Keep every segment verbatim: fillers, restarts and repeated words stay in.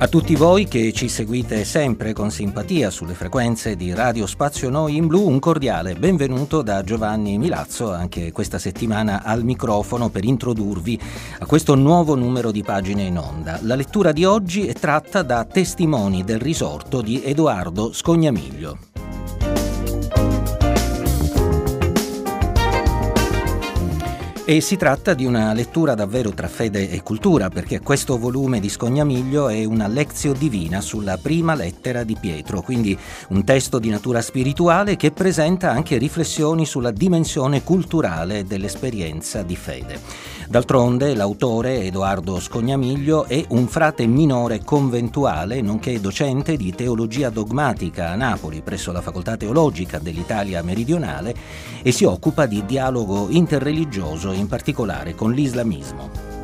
A tutti voi che ci seguite sempre con simpatia sulle frequenze di Radio Spazio Noi in Blu, un cordiale benvenuto da Giovanni Milazzo anche questa settimana al microfono per introdurvi a questo nuovo numero di Pagine in Onda. La lettura di oggi è tratta da Testimoni del Risorto di Edoardo Scognamiglio. E si tratta di una lettura davvero tra fede e cultura, perché questo volume di Scognamiglio è una lezio divina sulla prima lettera di Pietro, quindi un testo di natura spirituale che presenta anche riflessioni sulla dimensione culturale dell'esperienza di fede. D'altronde l'autore, Edoardo Scognamiglio, è un frate minore conventuale, nonché docente di teologia dogmatica a Napoli presso la Facoltà Teologica dell'Italia Meridionale e si occupa di dialogo interreligioso, in particolare con l'islamismo.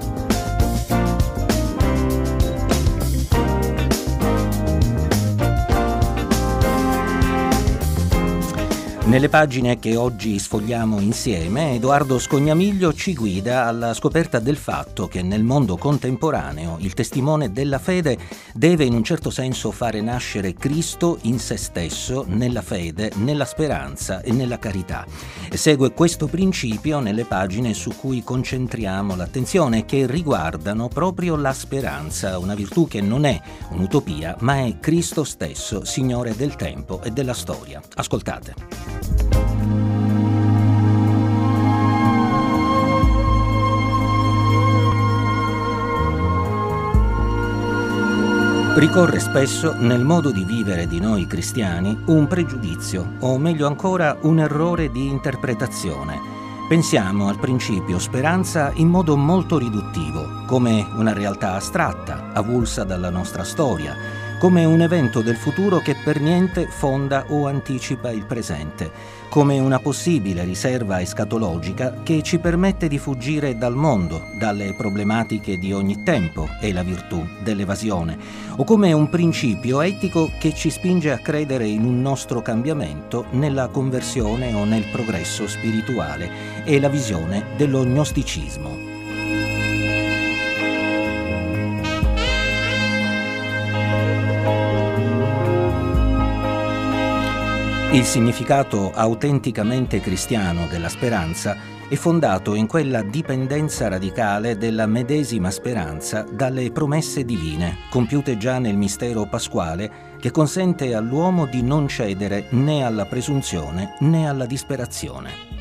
Nelle pagine che oggi sfogliamo insieme, Edoardo Scognamiglio ci guida alla scoperta del fatto che nel mondo contemporaneo il testimone della fede deve in un certo senso fare nascere Cristo in se stesso, nella fede, nella speranza e nella carità. E segue questo principio nelle pagine su cui concentriamo l'attenzione, che riguardano proprio la speranza, una virtù che non è un'utopia, ma è Cristo stesso, Signore del tempo e della storia. Ascoltate. Ricorre spesso nel modo di vivere di noi cristiani un pregiudizio, o meglio ancora un errore di interpretazione. Pensiamo al principio speranza in modo molto riduttivo, come una realtà astratta, avulsa dalla nostra storia, come un evento del futuro che per niente fonda o anticipa il presente, come una possibile riserva escatologica che ci permette di fuggire dal mondo, dalle problematiche di ogni tempo e la virtù dell'evasione, o come un principio etico che ci spinge a credere in un nostro cambiamento, nella conversione o nel progresso spirituale, e la visione dello gnosticismo. Il significato autenticamente cristiano della speranza è fondato in quella dipendenza radicale della medesima speranza dalle promesse divine, compiute già nel mistero pasquale, che consente all'uomo di non cedere né alla presunzione né alla disperazione.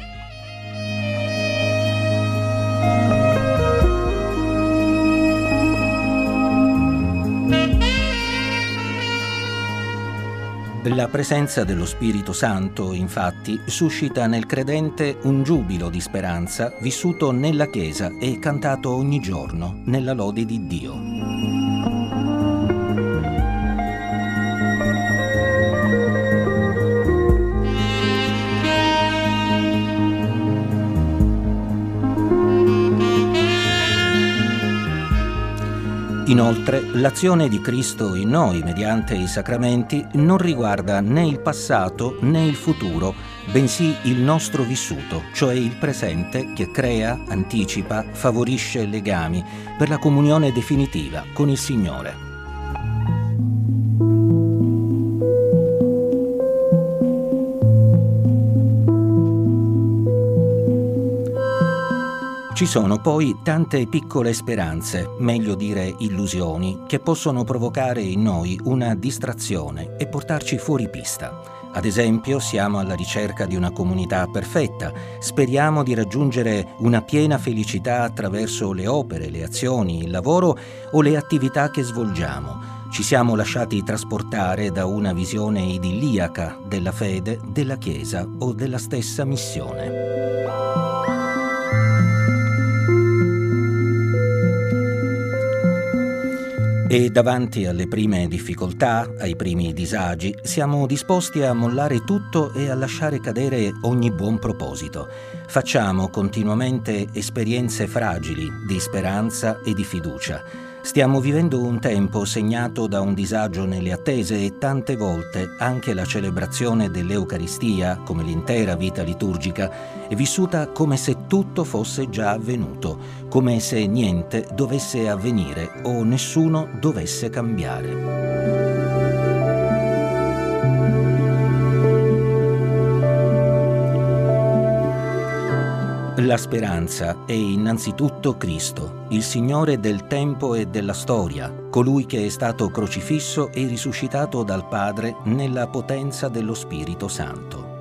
La presenza dello Spirito Santo, infatti, suscita nel credente un giubilo di speranza vissuto nella Chiesa e cantato ogni giorno nella lode di Dio. Inoltre, l'azione di Cristo in noi mediante i sacramenti non riguarda né il passato né il futuro, bensì il nostro vissuto, cioè il presente che crea, anticipa, favorisce legami per la comunione definitiva con il Signore. Ci sono poi tante piccole speranze, meglio dire illusioni, che possono provocare in noi una distrazione e portarci fuori pista. Ad esempio, siamo alla ricerca di una comunità perfetta, speriamo di raggiungere una piena felicità attraverso le opere, le azioni, il lavoro o le attività che svolgiamo. Ci siamo lasciati trasportare da una visione idilliaca della fede, della Chiesa o della stessa missione. E davanti alle prime difficoltà, ai primi disagi, siamo disposti a mollare tutto e a lasciare cadere ogni buon proposito. Facciamo continuamente esperienze fragili di speranza e di fiducia. Stiamo vivendo un tempo segnato da un disagio nelle attese e tante volte anche la celebrazione dell'Eucaristia, come l'intera vita liturgica, è vissuta come se tutto fosse già avvenuto, come se niente dovesse avvenire o nessuno dovesse cambiare. La speranza è innanzitutto Cristo, il Signore del tempo e della storia, colui che è stato crocifisso e risuscitato dal Padre nella potenza dello Spirito Santo.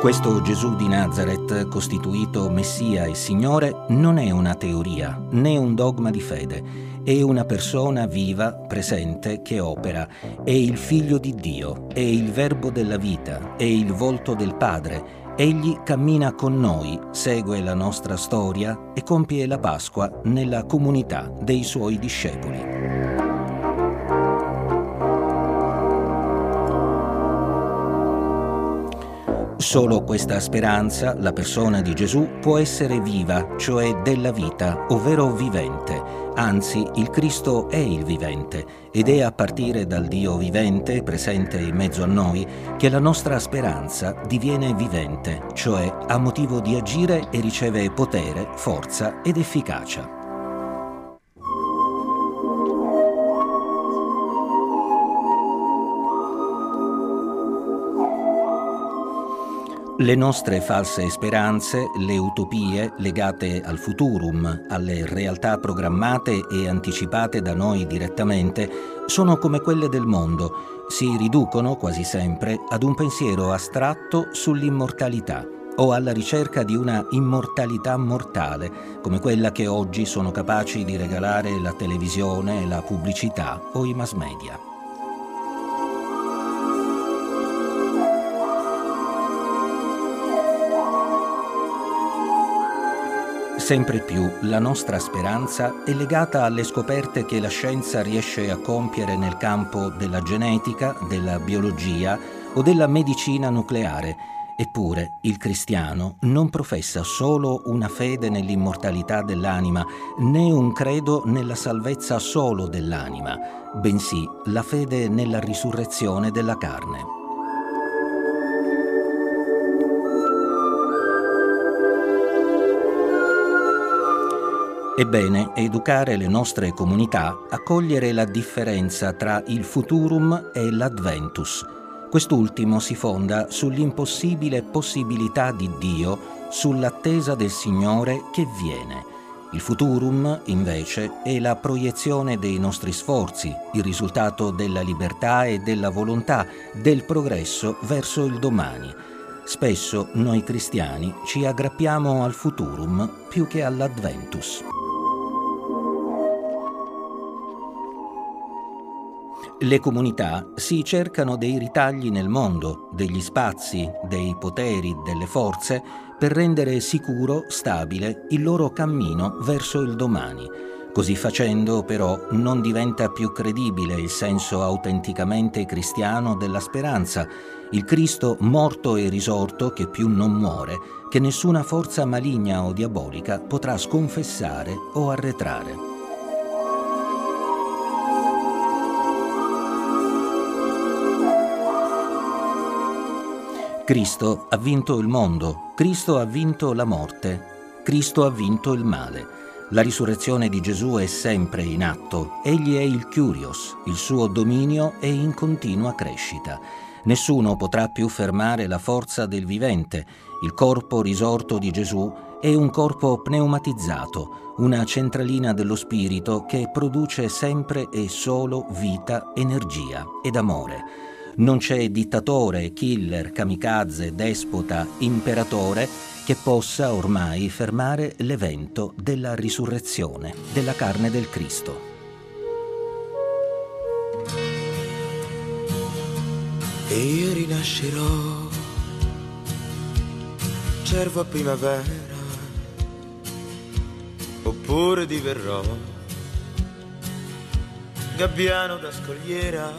Questo Gesù di Nazaret, costituito Messia e Signore, non è una teoria né un dogma di fede, è una persona viva, presente, che opera, è il Figlio di Dio, è il Verbo della vita, è il volto del Padre. Egli cammina con noi, segue la nostra storia e compie la Pasqua nella comunità dei Suoi discepoli. Solo questa speranza, la persona di Gesù, può essere viva, cioè della vita, ovvero vivente. Anzi, il Cristo è il vivente, ed è a partire dal Dio vivente, presente in mezzo a noi, che la nostra speranza diviene vivente, cioè ha motivo di agire e riceve potere, forza ed efficacia. Le nostre false speranze, le utopie legate al futurum, alle realtà programmate e anticipate da noi direttamente, sono come quelle del mondo, si riducono quasi sempre ad un pensiero astratto sull'immortalità o alla ricerca di una immortalità mortale, come quella che oggi sono capaci di regalare la televisione, la pubblicità o i mass media. Sempre più la nostra speranza è legata alle scoperte che la scienza riesce a compiere nel campo della genetica, della biologia o della medicina nucleare. Eppure il cristiano non professa solo una fede nell'immortalità dell'anima, né un credo nella salvezza solo dell'anima, bensì la fede nella risurrezione della carne. Ebbene, educare le nostre comunità a cogliere la differenza tra il futurum e l'adventus. Quest'ultimo si fonda sull'impossibile possibilità di Dio, sull'attesa del Signore che viene. Il futurum, invece, è la proiezione dei nostri sforzi, il risultato della libertà e della volontà, del progresso verso il domani. Spesso noi cristiani ci aggrappiamo al futurum più che all'adventus. Le comunità si cercano dei ritagli nel mondo, degli spazi, dei poteri, delle forze, per rendere sicuro, stabile il loro cammino verso il domani. Così facendo, però, non diventa più credibile il senso autenticamente cristiano della speranza, il Cristo morto e risorto che più non muore, che nessuna forza maligna o diabolica potrà sconfessare o arretrare. Cristo ha vinto il mondo, Cristo ha vinto la morte, Cristo ha vinto il male. La risurrezione di Gesù è sempre in atto. Egli è il Kyrios, il suo dominio è in continua crescita. Nessuno potrà più fermare la forza del vivente. Il corpo risorto di Gesù è un corpo pneumatizzato, una centralina dello Spirito che produce sempre e solo vita, energia ed amore. Non c'è dittatore, killer, kamikaze, despota, imperatore che possa ormai fermare l'evento della risurrezione della carne del Cristo. E io rinascerò cervo a primavera, oppure diverrò gabbiano da scogliera,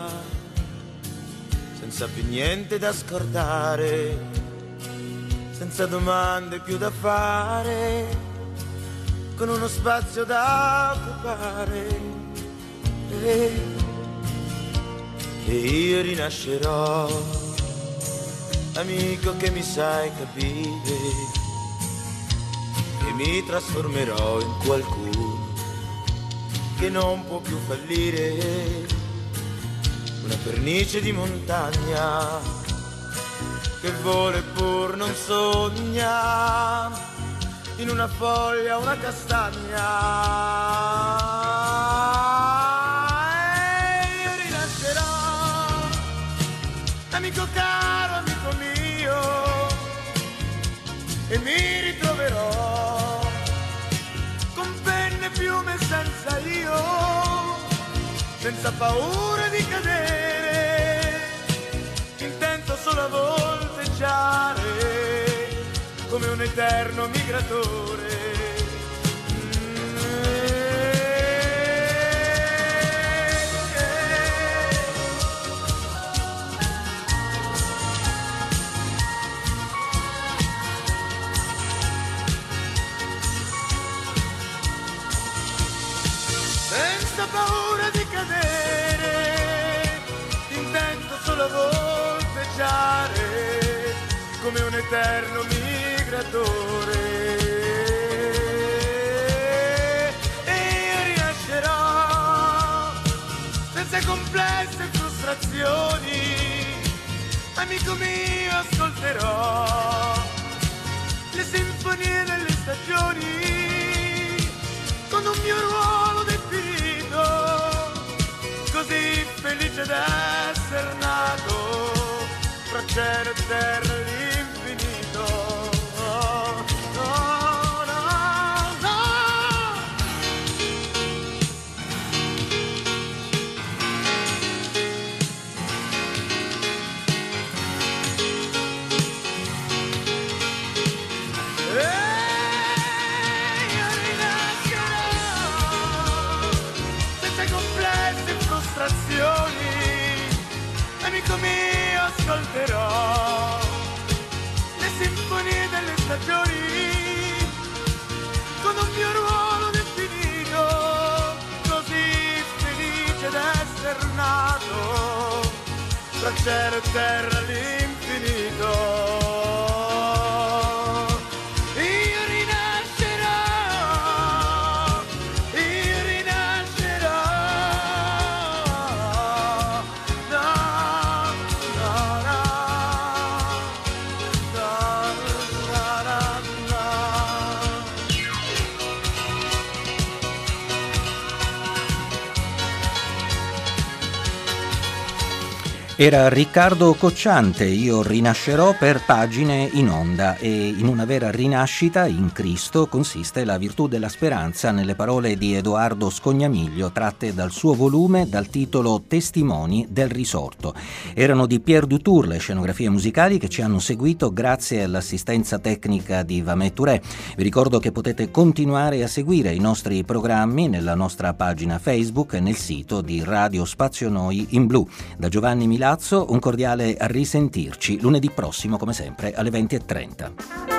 senza più niente da scordare, senza domande più da fare, con uno spazio da occupare. E, e io rinascerò, amico che mi sai capire, e mi trasformerò in qualcuno che non può più fallire, una pernice di montagna che vola e pur non sogna, in una foglia una castagna. E io rinascerò, amico caro, amico mio, e mi ritroverò fiume senza io, senza paura di cadere, intento solo a volteggiare come un eterno migratore. Paura di cadere, intento solo volteggiare come un eterno migratore. E io rinascerò senza complesse frustrazioni, amico mio, ascolterò le sinfonie delle stagioni con un mio ruolo di così felice d'essere nato fra cielo e terra e l'infinito. Oh, no, no, no. E io rinascerò senza complessi frustrazioni, amico mio, ascolterò le sinfonie delle stagioni con un mio ruolo definito, così felice d'essere nato tra cielo e terra all'infinito. Era Riccardo Cocciante, Io rinascerò, per Pagine in Onda. E in una vera rinascita in Cristo consiste la virtù della speranza, nelle parole di Edoardo Scognamiglio tratte dal suo volume dal titolo Testimoni del Risorto. Erano di Pierre Dutour le scenografie musicali che ci hanno seguito grazie all'assistenza tecnica di Vame Touré. Vi ricordo che potete continuare a seguire i nostri programmi nella nostra pagina Facebook e nel sito di Radio Spazio Noi in Blu. Da Giovanni Milazzo un cordiale a risentirci lunedì prossimo come sempre alle venti e trenta.